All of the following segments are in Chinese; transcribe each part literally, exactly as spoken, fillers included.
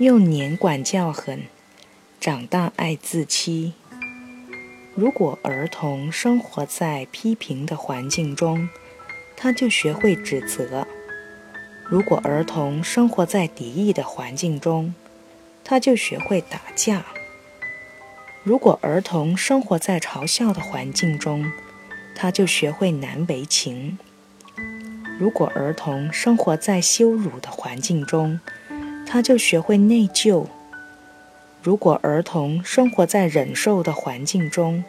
幼年管教狠，长大爱自欺。如果儿童生活在批评的环境中，他就学会指责；如果儿童生活在敌意的环境中，他就学会打架；如果儿童生活在嘲笑的环境中，他就学会难为情；如果儿童生活在羞辱的环境中，他就学会内疚；如果儿童生活在忍受的环境中，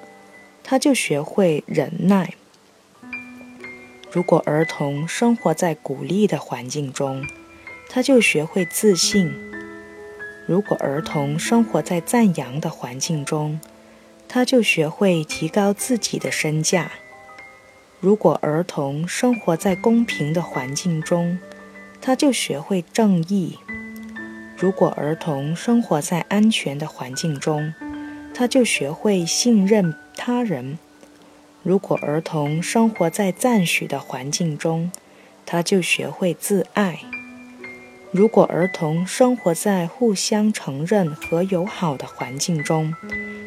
他就学会忍耐；如果儿童生活在鼓励的环境中，他就学会自信；如果儿童生活在赞扬的环境中，他就学会提高自己的身价；如果儿童生活在公平的环境中，他就学会正义；如果儿童生活在安全的环境中，他就学会信任他人；如果儿童生活在赞许的环境中，他就学会自爱；如果儿童生活在互相承认和友好的环境中，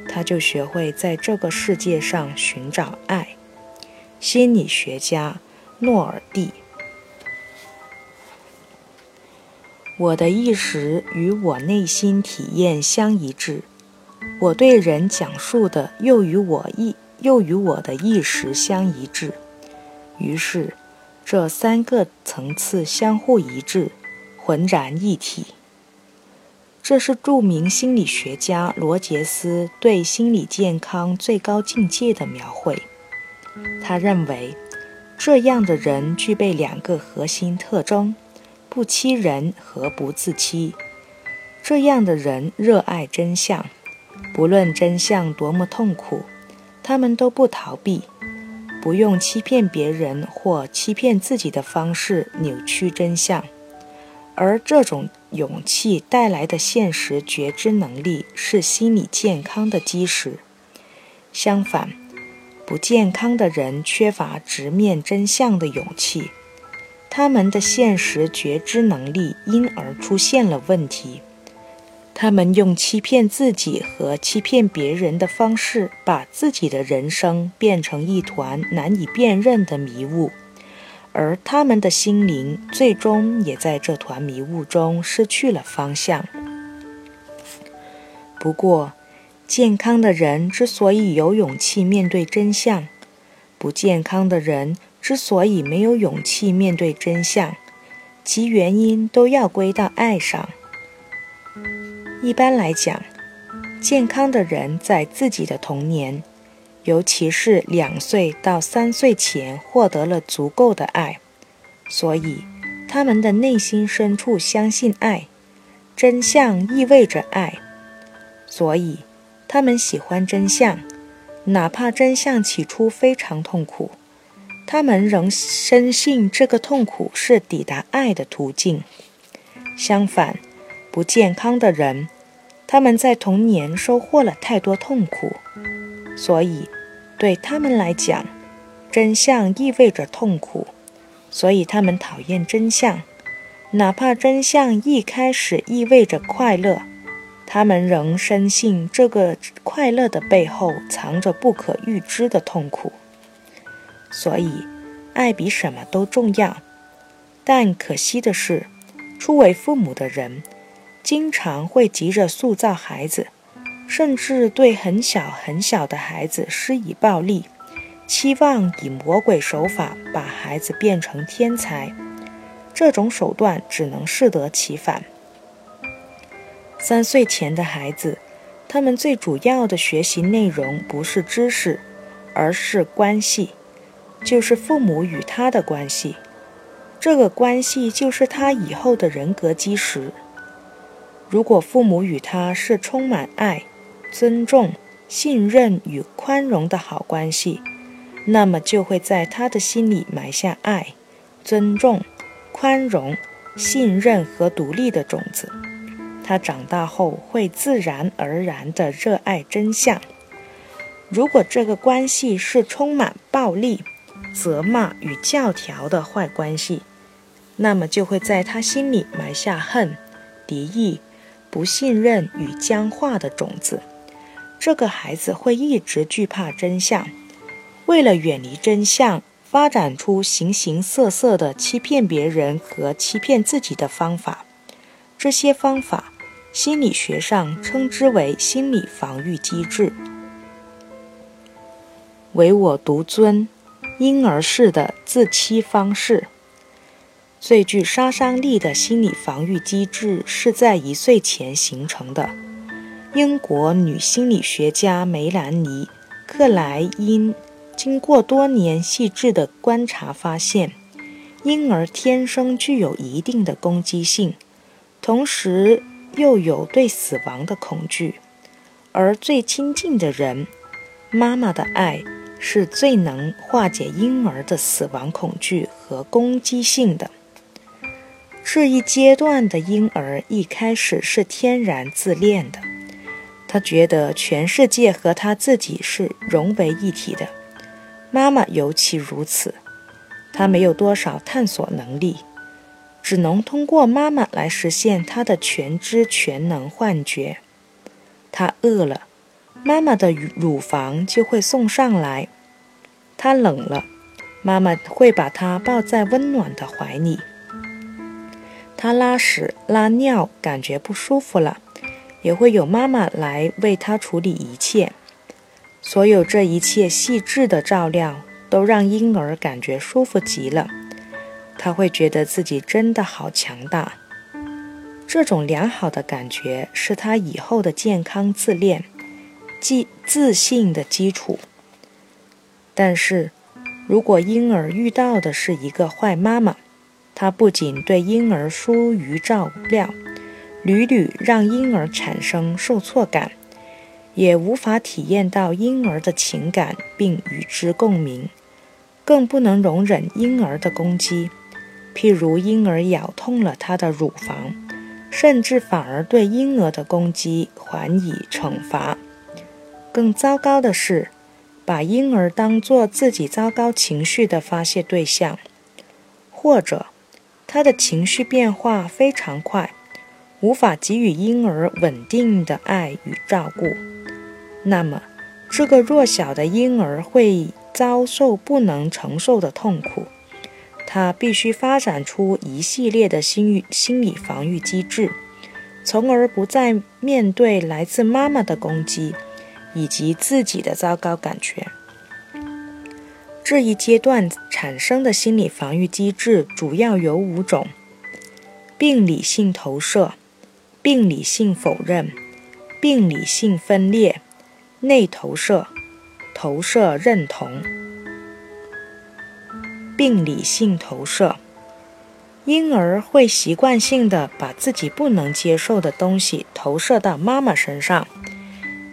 他就学会在这个世界上寻找爱。心理学家诺尔蒂。我的意识与我内心体验相一致，我对人讲述的又与我意又与我的意识相一致，于是这三个层次相互一致，浑然一体。这是著名心理学家罗杰斯对心理健康最高境界的描绘。他认为，这样的人具备两个核心特征：不欺人和不自欺。这样的人热爱真相，不论真相多么痛苦，他们都不逃避，不用欺骗别人或欺骗自己的方式扭曲真相。而这种勇气带来的现实觉知能力是心理健康的基石。相反，不健康的人缺乏直面真相的勇气，他们的现实觉知能力因而出现了问题。他们用欺骗自己和欺骗别人的方式，把自己的人生变成一团难以辨认的迷雾，而他们的心灵最终也在这团迷雾中失去了方向。不过，健康的人之所以有勇气面对真相，不健康的人之所以没有勇气面对真相，其原因都要归到爱上。一般来讲，健康的人在自己的童年，尤其是两岁到三岁前获得了足够的爱，所以他们的内心深处相信爱，真相意味着爱，所以他们喜欢真相，哪怕真相起初非常痛苦，他们仍深信这个痛苦是抵达爱的途径。相反，不健康的人，他们在童年收获了太多痛苦，所以对他们来讲，真相意味着痛苦，所以他们讨厌真相，哪怕真相一开始意味着快乐，他们仍深信这个快乐的背后藏着不可预知的痛苦。所以，爱比什么都重要。但可惜的是，初为父母的人，经常会急着塑造孩子，甚至对很小很小的孩子施以暴力，期望以魔鬼手法把孩子变成天才。这种手段只能适得其反。三岁前的孩子，他们最主要的学习内容不是知识，而是关系。就是父母与他的关系，这个关系就是他以后的人格基石。如果父母与他是充满爱、尊重、信任与宽容的好关系，那么就会在他的心里埋下爱、尊重、宽容、信任和独立的种子。他长大后会自然而然地热爱真相。如果这个关系是充满暴力、责骂与教条的坏关系，那么就会在他心里埋下恨、敌意、不信任与僵化的种子。这个孩子会一直惧怕真相，为了远离真相，发展出形形色色的欺骗别人和欺骗自己的方法。这些方法，心理学上称之为心理防御机制。唯我独尊、婴儿式的自欺方式。最具杀伤力的心理防御机制是在一岁前形成的。英国女心理学家梅兰妮·克莱因经过多年细致的观察发现，婴儿天生具有一定的攻击性，同时又有对死亡的恐惧，而最亲近的人，妈妈的爱，是最能化解婴儿的死亡恐惧和攻击性的。这一阶段的婴儿一开始是天然自恋的，他觉得全世界和他自己是融为一体的，妈妈尤其如此。他没有多少探索能力，只能通过妈妈来实现他的全知全能幻觉。他饿了，妈妈的乳房就会送上来；他冷了，妈妈会把他抱在温暖的怀里；他拉屎拉尿感觉不舒服了，也会有妈妈来为他处理一切。所有这一切细致的照料都让婴儿感觉舒服极了，他会觉得自己真的好强大。这种良好的感觉是他以后的健康自恋自信的基础。但是如果婴儿遇到的是一个坏妈妈，她不仅对婴儿疏于照料，屡屡让婴儿产生受挫感，也无法体验到婴儿的情感并与之共鸣，更不能容忍婴儿的攻击，譬如婴儿咬痛了她的乳房，甚至反而对婴儿的攻击还以惩罚。更糟糕的是，把婴儿当作自己糟糕情绪的发泄对象，或者他的情绪变化非常快，无法给予婴儿稳定的爱与照顾，那么这个弱小的婴儿会遭受不能承受的痛苦。他必须发展出一系列的心理防御机制，从而不再面对来自妈妈的攻击以及自己的糟糕感觉。这一阶段产生的心理防御机制主要有五种：病理性投射、病理性否认、病理性分裂、内投射、投射认同。病理性投射，婴儿会习惯性的把自己不能接受的东西投射到妈妈身上，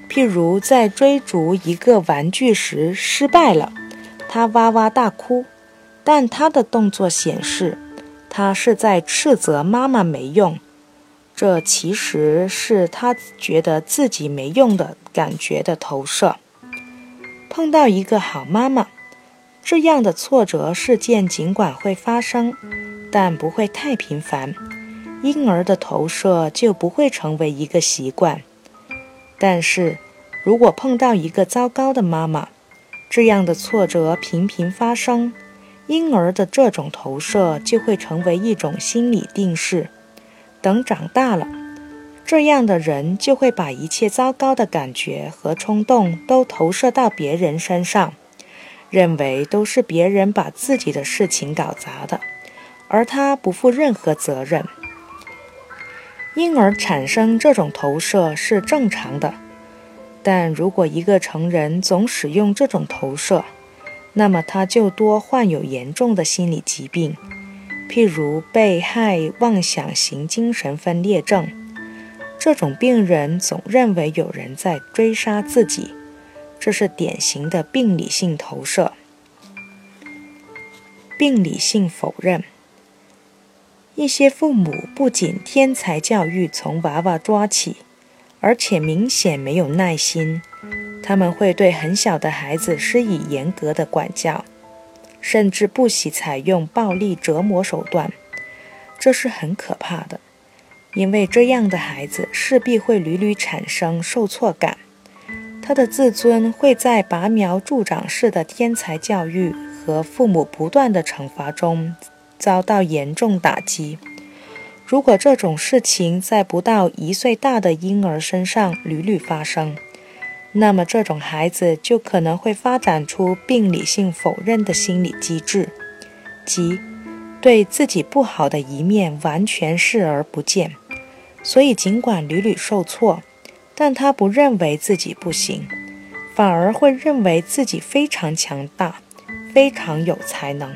譬如在追逐一个玩具时失败了，他哇哇大哭，但他的动作显示他是在斥责妈妈没用，这其实是他觉得自己没用的感觉的投射。碰到一个好妈妈，这样的挫折事件尽管会发生，但不会太频繁，婴儿的投射就不会成为一个习惯。但是如果碰到一个糟糕的妈妈，这样的挫折频频发生，婴儿的这种投射就会成为一种心理定势。等长大了，这样的人就会把一切糟糕的感觉和冲动都投射到别人身上，认为都是别人把自己的事情搞砸的，而他不负任何责任。婴儿产生这种投射是正常的，但如果一个成人总使用这种投射，那么他就多患有严重的心理疾病，譬如被害妄想型精神分裂症。这种病人总认为有人在追杀自己，这是典型的病理性投射。病理性否认，一些父母不仅天才教育从娃娃抓起，而且明显没有耐心，他们会对很小的孩子施以严格的管教，甚至不惜采用暴力折磨手段，这是很可怕的。因为这样的孩子势必会屡屡产生受挫感，他的自尊会在拔苗助长式的天才教育和父母不断的惩罚中遭到严重打击。如果这种事情在不到一岁大的婴儿身上屡屡发生，那么这种孩子就可能会发展出病理性否认的心理机制，即对自己不好的一面完全视而不见。所以尽管屡屡受挫，但他不认为自己不行，反而会认为自己非常强大，非常有才能。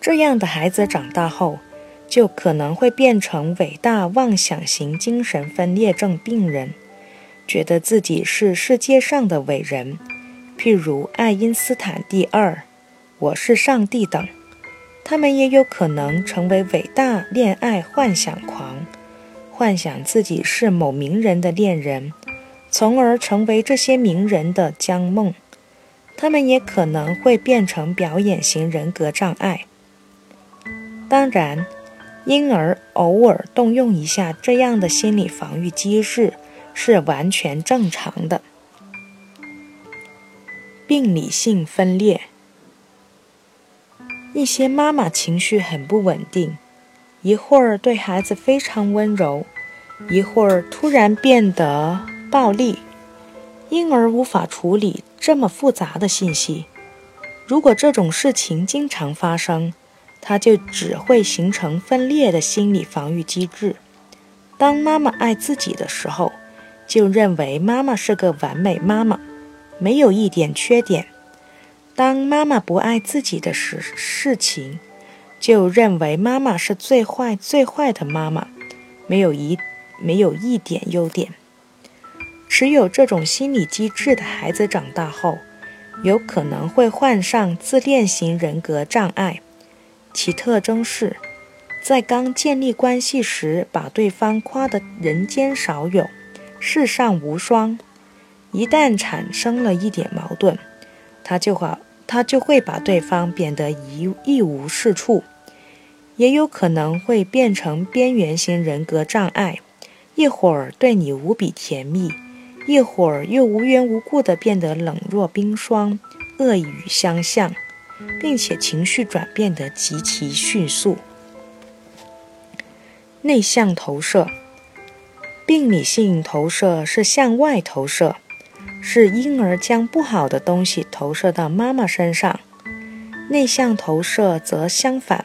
这样的孩子长大后，就可能会变成伟大妄想型精神分裂症病人，觉得自己是世界上的伟人，譬如爱因斯坦第二、我是上帝等。他们也有可能成为伟大恋爱幻想狂，幻想自己是某名人的恋人，从而成为这些名人的将梦。他们也可能会变成表演型人格障碍。当然，婴儿偶尔动用一下这样的心理防御机制是完全正常的。病理性分裂。一些妈妈情绪很不稳定，一会儿对孩子非常温柔，一会儿突然变得暴力。婴儿无法处理这么复杂的信息，如果这种事情经常发生，他就只会形成分裂的心理防御机制。当妈妈爱自己的时候，就认为妈妈是个完美妈妈，没有一点缺点。当妈妈不爱自己的事事情，就认为妈妈是最坏最坏的妈妈，没有一没有一点优点。持有这种心理机制的孩子长大后，有可能会患上自恋型人格障碍，其特征是在刚建立关系时把对方夸得人间少有，世上无双。一旦产生了一点矛盾，他就会他就会把对方贬得一一无是处，也有可能会变成边缘型人格障碍，一会儿对你无比甜蜜，一会儿又无缘无故地变得冷若冰霜，恶语相向，并且情绪转变得极其迅速。内向投射。病理性投射是向外投射，是婴儿将不好的东西投射到妈妈身上。内向投射则相反，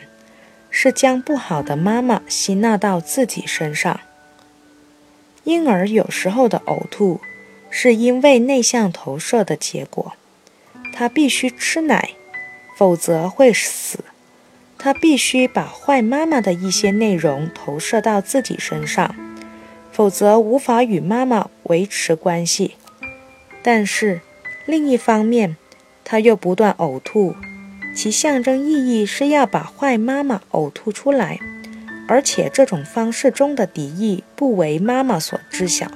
是将不好的妈妈吸纳到自己身上。婴儿有时候的呕吐是因为内向投射的结果，他必须吃奶，否则会死。他必须把坏妈妈的一些内容投射到自己身上，否则无法与妈妈维持关系。但是另一方面，他又不断呕吐，其象征意义是要把坏妈妈呕吐出来，而且这种方式中的敌意不为妈妈所知晓。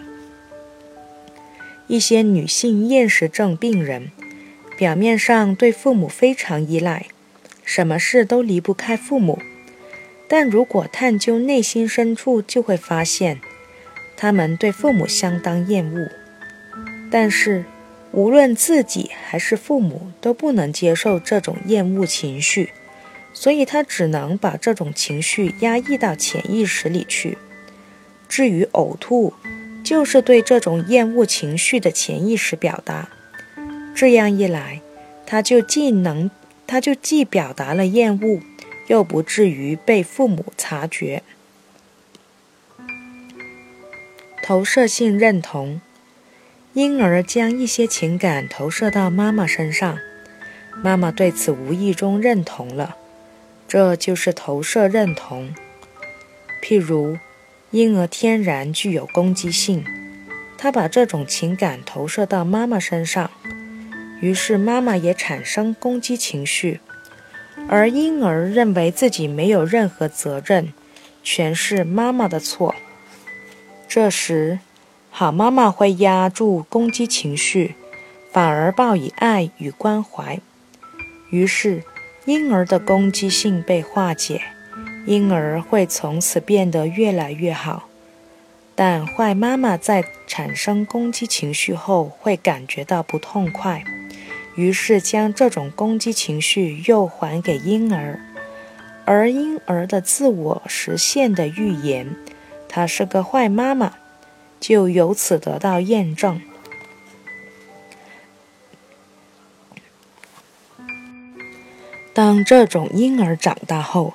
一些女性厌食症病人表面上对父母非常依赖，什么事都离不开父母，但如果探究内心深处，就会发现他们对父母相当厌恶，但是无论自己还是父母都不能接受这种厌恶情绪，所以他只能把这种情绪压抑到潜意识里去。至于呕吐，就是对这种厌恶情绪的潜意识表达。这样一来，他就既能他就既表达了厌恶，又不至于被父母察觉。投射性认同。婴儿将一些情感投射到妈妈身上，妈妈对此无意中认同了，这就是投射认同。譬如，婴儿天然具有攻击性，他把这种情感投射到妈妈身上，于是妈妈也产生攻击情绪，而婴儿认为自己没有任何责任，全是妈妈的错。这时好妈妈会压住攻击情绪，反而报以爱与关怀，于是婴儿的攻击性被化解，婴儿会从此变得越来越好。但坏妈妈在产生攻击情绪后会感觉到不痛快，于是将这种攻击情绪又还给婴儿，而婴儿的自我实现的预言，她是个坏妈妈，就由此得到验证。当这种婴儿长大后，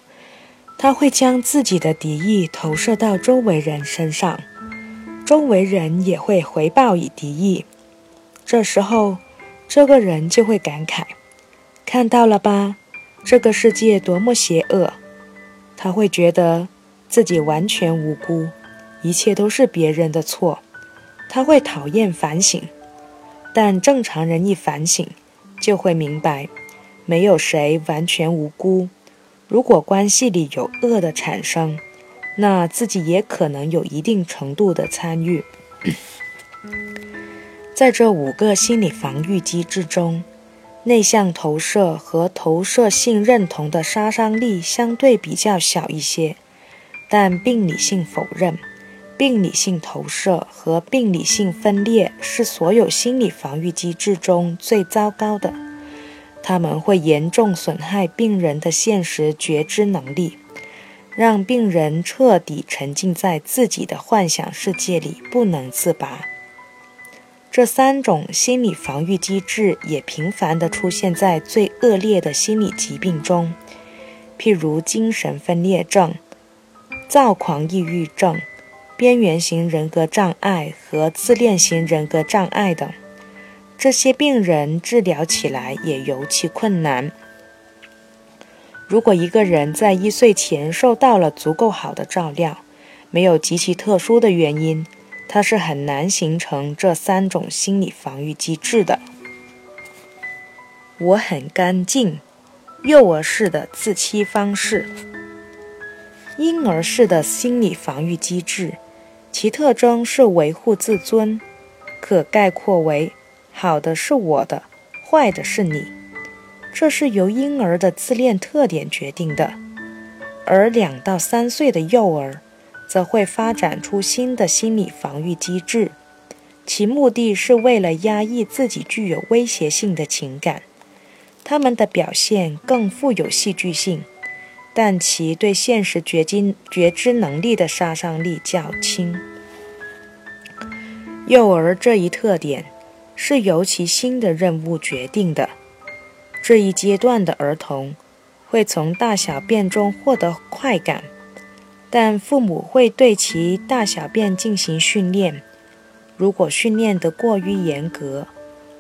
他会将自己的敌意投射到周围人身上，周围人也会回报以敌意。这时候，这个人就会感慨：“看到了吧，这个世界多么邪恶！”他会觉得自己完全无辜，一切都是别人的错。他会讨厌反省，但正常人一反省，就会明白，没有谁完全无辜。如果关系里有恶的产生，那自己也可能有一定程度的参与。在这五个心理防御机制中，内向投射和投射性认同的杀伤力相对比较小一些，但病理性否认、病理性投射和病理性分裂是所有心理防御机制中最糟糕的。他们会严重损害病人的现实觉知能力，让病人彻底沉浸在自己的幻想世界里不能自拔。这三种心理防御机制也频繁地出现在最恶劣的心理疾病中，譬如精神分裂症、躁狂抑郁症、边缘型人格障碍和自恋型人格障碍等。这些病人治疗起来也尤其困难。如果一个人在一岁前受到了足够好的照料，没有极其特殊的原因，他是很难形成这三种心理防御机制的。我很干净，幼儿式的自欺方式。婴儿式的心理防御机制，其特征是维护自尊，可概括为好的是我的，坏的是你。这是由婴儿的自恋特点决定的，而两到三岁的幼儿则会发展出新的心理防御机制，其目的是为了压抑自己具有威胁性的情感。他们的表现更富有戏剧性，但其对现实觉知觉知能力的杀伤力较轻。幼儿这一特点是由其新的任务决定的。这一阶段的儿童会从大小便中获得快感，但父母会对其大小便进行训练。如果训练得过于严格，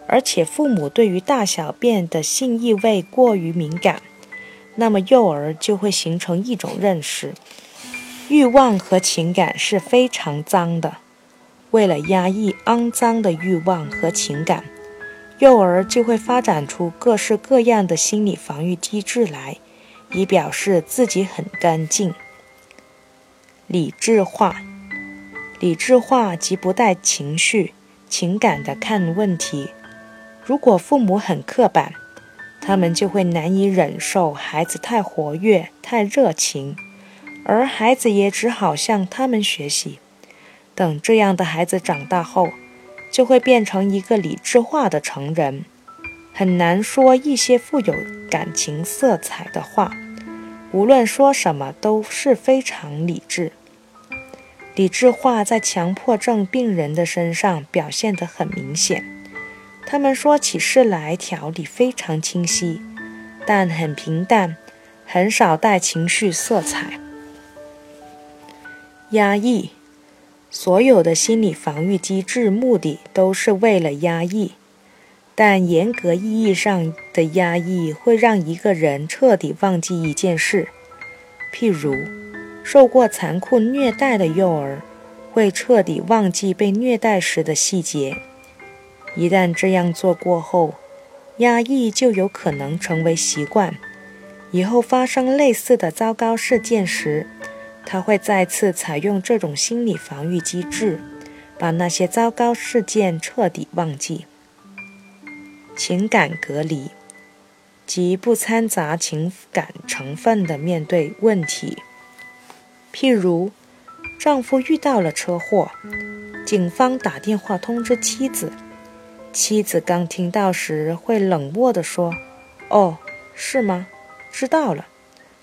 而且父母对于大小便的性意味过于敏感，那么幼儿就会形成一种认识：欲望和情感是非常脏的。为了压抑肮脏的欲望和情感，幼儿就会发展出各式各样的心理防御机制来，以表示自己很干净。理智化，理智化即不带情绪、情感的看问题。如果父母很刻板，他们就会难以忍受孩子太活跃、太热情，而孩子也只好向他们学习。等这样的孩子长大后，就会变成一个理智化的成人，很难说一些富有感情色彩的话，无论说什么都是非常理智。理智化在强迫症病人的身上表现得很明显，他们说起事来条理非常清晰，但很平淡，很少带情绪色彩。压抑，所有的心理防御机制目的都是为了压抑，但严格意义上的压抑会让一个人彻底忘记一件事。譬如，受过残酷虐待的幼儿会彻底忘记被虐待时的细节。一旦这样做过后，压抑就有可能成为习惯，以后发生类似的糟糕事件时，他会再次采用这种心理防御机制，把那些糟糕事件彻底忘记。情感隔离，即不掺杂情感成分的面对问题。譬如，丈夫遇到了车祸，警方打电话通知妻子，妻子刚听到时会冷漠地说：“哦，是吗？知道了，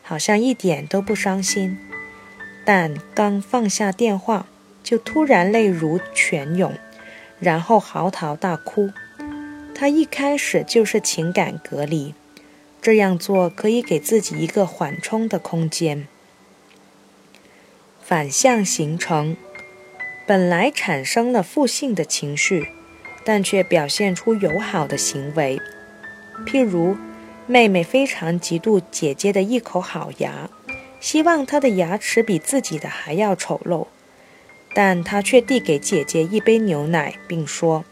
好像一点都不伤心。”但刚放下电话，就突然泪如泉涌，然后嚎啕大哭。她一开始就是情感隔离，这样做可以给自己一个缓冲的空间。反向形成，本来产生了负性的情绪，但却表现出友好的行为。譬如，妹妹非常嫉妒姐姐的一口好牙，希望她的牙齿比自己的还要丑陋，但她却递给姐姐一杯牛奶，并说：“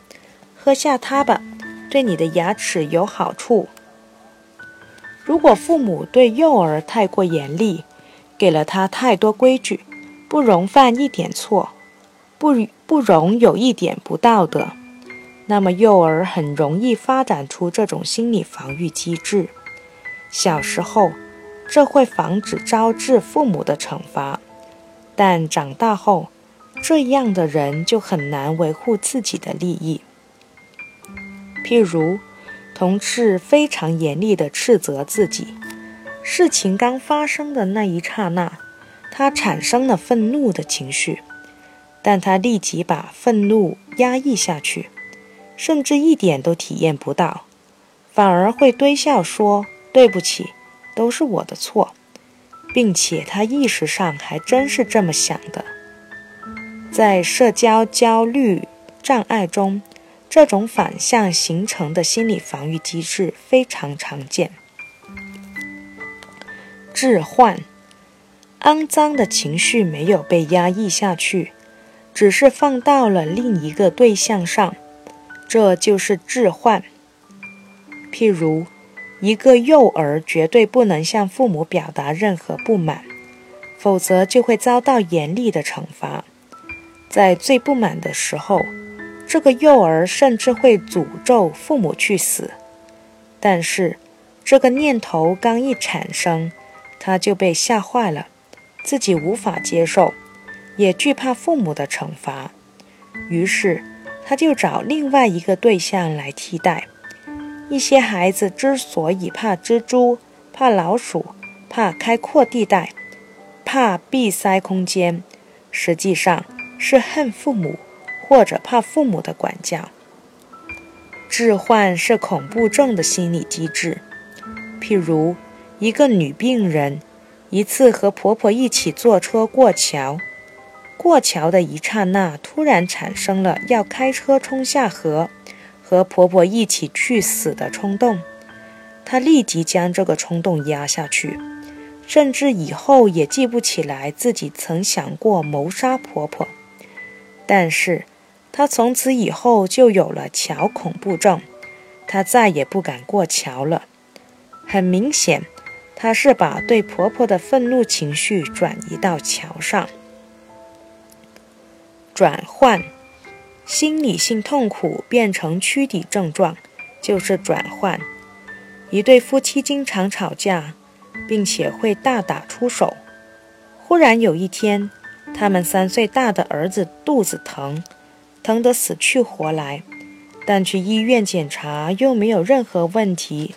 喝下它吧，对你的牙齿有好处。”如果父母对幼儿太过严厉，给了他太多规矩，不容犯一点错，不不容有一点不道德，那么幼儿很容易发展出这种心理防御机制。小时候，这会防止招致父母的惩罚，但长大后，这样的人就很难维护自己的利益。譬如，同事非常严厉地斥责自己，事情刚发生的那一刹那，他产生了愤怒的情绪，但他立即把愤怒压抑下去，甚至一点都体验不到，反而会堆笑说：“对不起，都是我的错。”并且他意识上还真是这么想的。在社交焦虑障碍中，这种反向形成的心理防御机制非常常见。置换，肮脏的情绪没有被压抑下去，只是放到了另一个对象上，这就是置换。譬如，一个幼儿绝对不能向父母表达任何不满，否则就会遭到严厉的惩罚。在最不满的时候，这个幼儿甚至会诅咒父母去死，但是这个念头刚一产生，他就被吓坏了，自己无法接受，也惧怕父母的惩罚，于是他就找另外一个对象来替代。一些孩子之所以怕蜘蛛、怕老鼠、怕开阔地带、怕闭塞空间，实际上是恨父母或者怕父母的管教。置换是恐怖症的心理机制。譬如，一个女病人一次和婆婆一起坐车过桥，过桥的一刹那突然产生了要开车冲下河，和婆婆一起去死的冲动，她立即将这个冲动压下去，甚至以后也记不起来自己曾想过谋杀婆婆。但是她从此以后就有了桥恐怖症，她再也不敢过桥了。很明显，她是把对婆婆的愤怒情绪转移到桥上。转换，心理性痛苦变成躯体症状，就是转换。一对夫妻经常吵架，并且会大打出手。忽然有一天，他们三岁大的儿子肚子疼，疼得死去活来，但去医院检查又没有任何问题。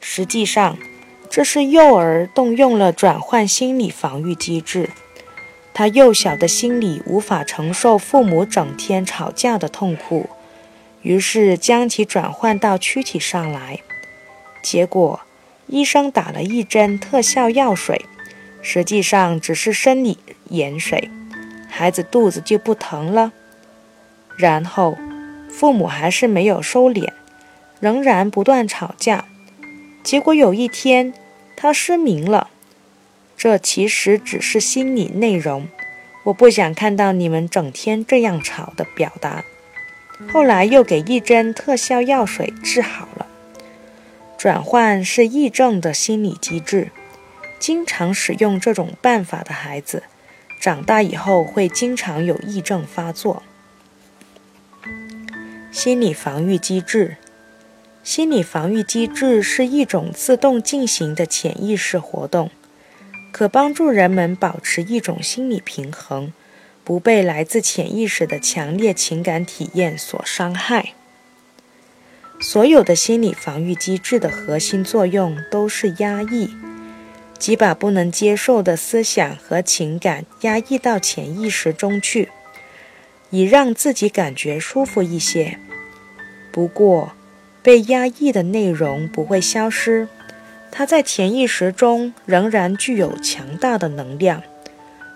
实际上，这是幼儿动用了转换心理防御机制。他幼小的心理无法承受父母整天吵架的痛苦，于是将其转换到躯体上来。结果，医生打了一针特效药水，实际上只是生理盐水，孩子肚子就不疼了。然后父母还是没有收敛，仍然不断吵架，结果有一天他失明了。这其实只是心理内容，我不想看到你们整天这样吵的表达。后来又给一针特效药水治好了。转换是癔症的心理机制，经常使用这种办法的孩子，长大以后会经常有癔症发作。心理防御机制，心理防御机制是一种自动进行的潜意识活动，可帮助人们保持一种心理平衡，不被来自潜意识的强烈情感体验所伤害。所有的心理防御机制的核心作用都是压抑，即把不能接受的思想和情感压抑到潜意识中去，以让自己感觉舒服一些。不过，被压抑的内容不会消失，它在潜意识中仍然具有强大的能量，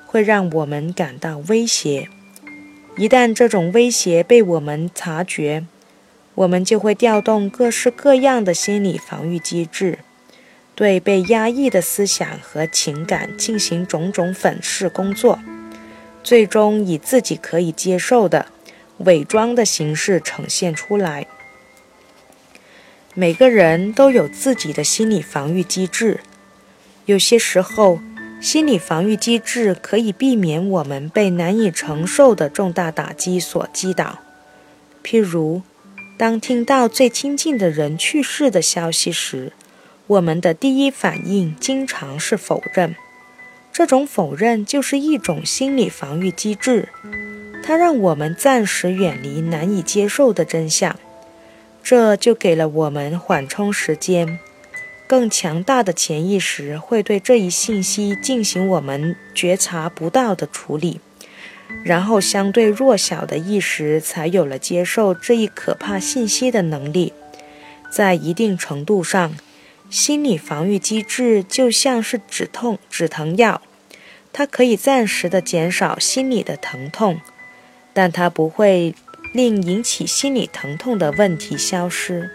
会让我们感到威胁。一旦这种威胁被我们察觉，我们就会调动各式各样的心理防御机制，对被压抑的思想和情感进行种种粉饰工作，最终以自己可以接受的伪装的形式呈现出来。每个人都有自己的心理防御机制，有些时候，心理防御机制可以避免我们被难以承受的重大打击所击倒。譬如，当听到最亲近的人去世的消息时，我们的第一反应经常是否认。这种否认就是一种心理防御机制，它让我们暂时远离难以接受的真相，这就给了我们缓冲时间。更强大的潜意识会对这一信息进行我们觉察不到的处理，然后相对弱小的意识才有了接受这一可怕信息的能力。在一定程度上，心理防御机制就像是止痛止疼药，它可以暂时的减少心理的疼痛，但它不会令引起心理疼痛的问题消失。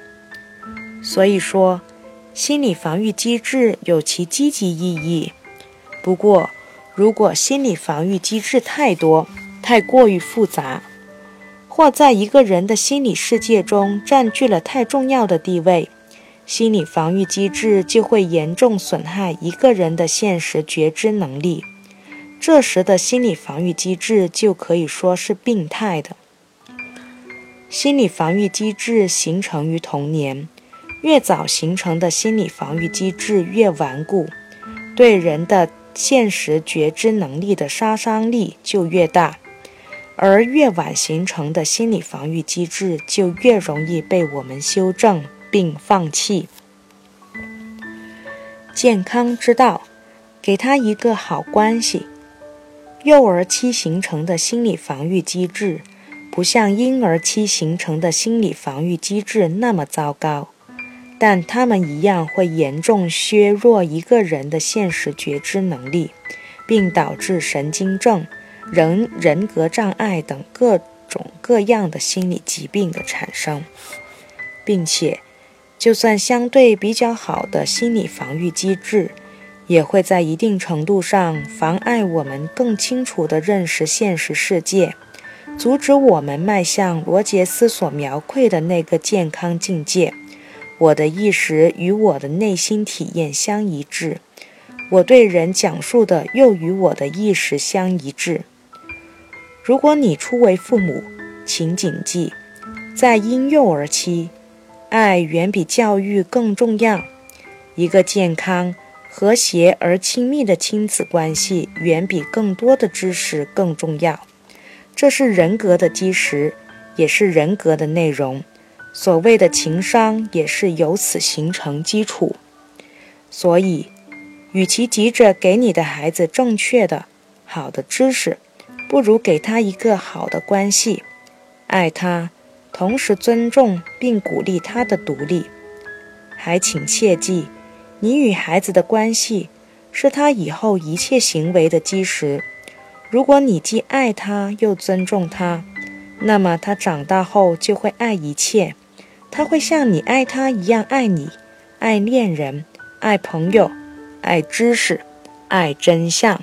所以说，心理防御机制有其积极意义，不过如果心理防御机制太多，太过于复杂，或在一个人的心理世界中占据了太重要的地位，心理防御机制就会严重损害一个人的现实觉知能力，这时的心理防御机制就可以说是病态的。心理防御机制形成于童年，越早形成的心理防御机制越顽固，对人的现实觉知能力的杀伤力就越大，而越晚形成的心理防御机制就越容易被我们修正并放弃。健康之道，给他一个好关系。幼儿期形成的心理防御机制不像婴儿期形成的心理防御机制那么糟糕，但他们一样会严重削弱一个人的现实觉知能力，并导致神经症、人人格障碍等各种各样的心理疾病的产生。并且就算相对比较好的心理防御机制，也会在一定程度上妨碍我们更清楚地认识现实世界，阻止我们迈向罗杰斯所描绘的那个健康境界。我的意识与我的内心体验相一致，我对人讲述的又与我的意识相一致。如果你初为父母，请谨记，在婴幼儿期，爱远比教育更重要。一个健康、和谐而亲密的亲子关系远比更多的知识更重要。这是人格的基石，也是人格的内容。所谓的情商也是由此形成基础。所以，与其急着给你的孩子正确的、好的知识，不如给他一个好的关系，爱他，同时尊重并鼓励他的独立。还请切记，你与孩子的关系是他以后一切行为的基石。如果你既爱他又尊重他，那么他长大后就会爱一切，他会像你爱他一样爱你，爱恋人，爱朋友，爱知识，爱真相。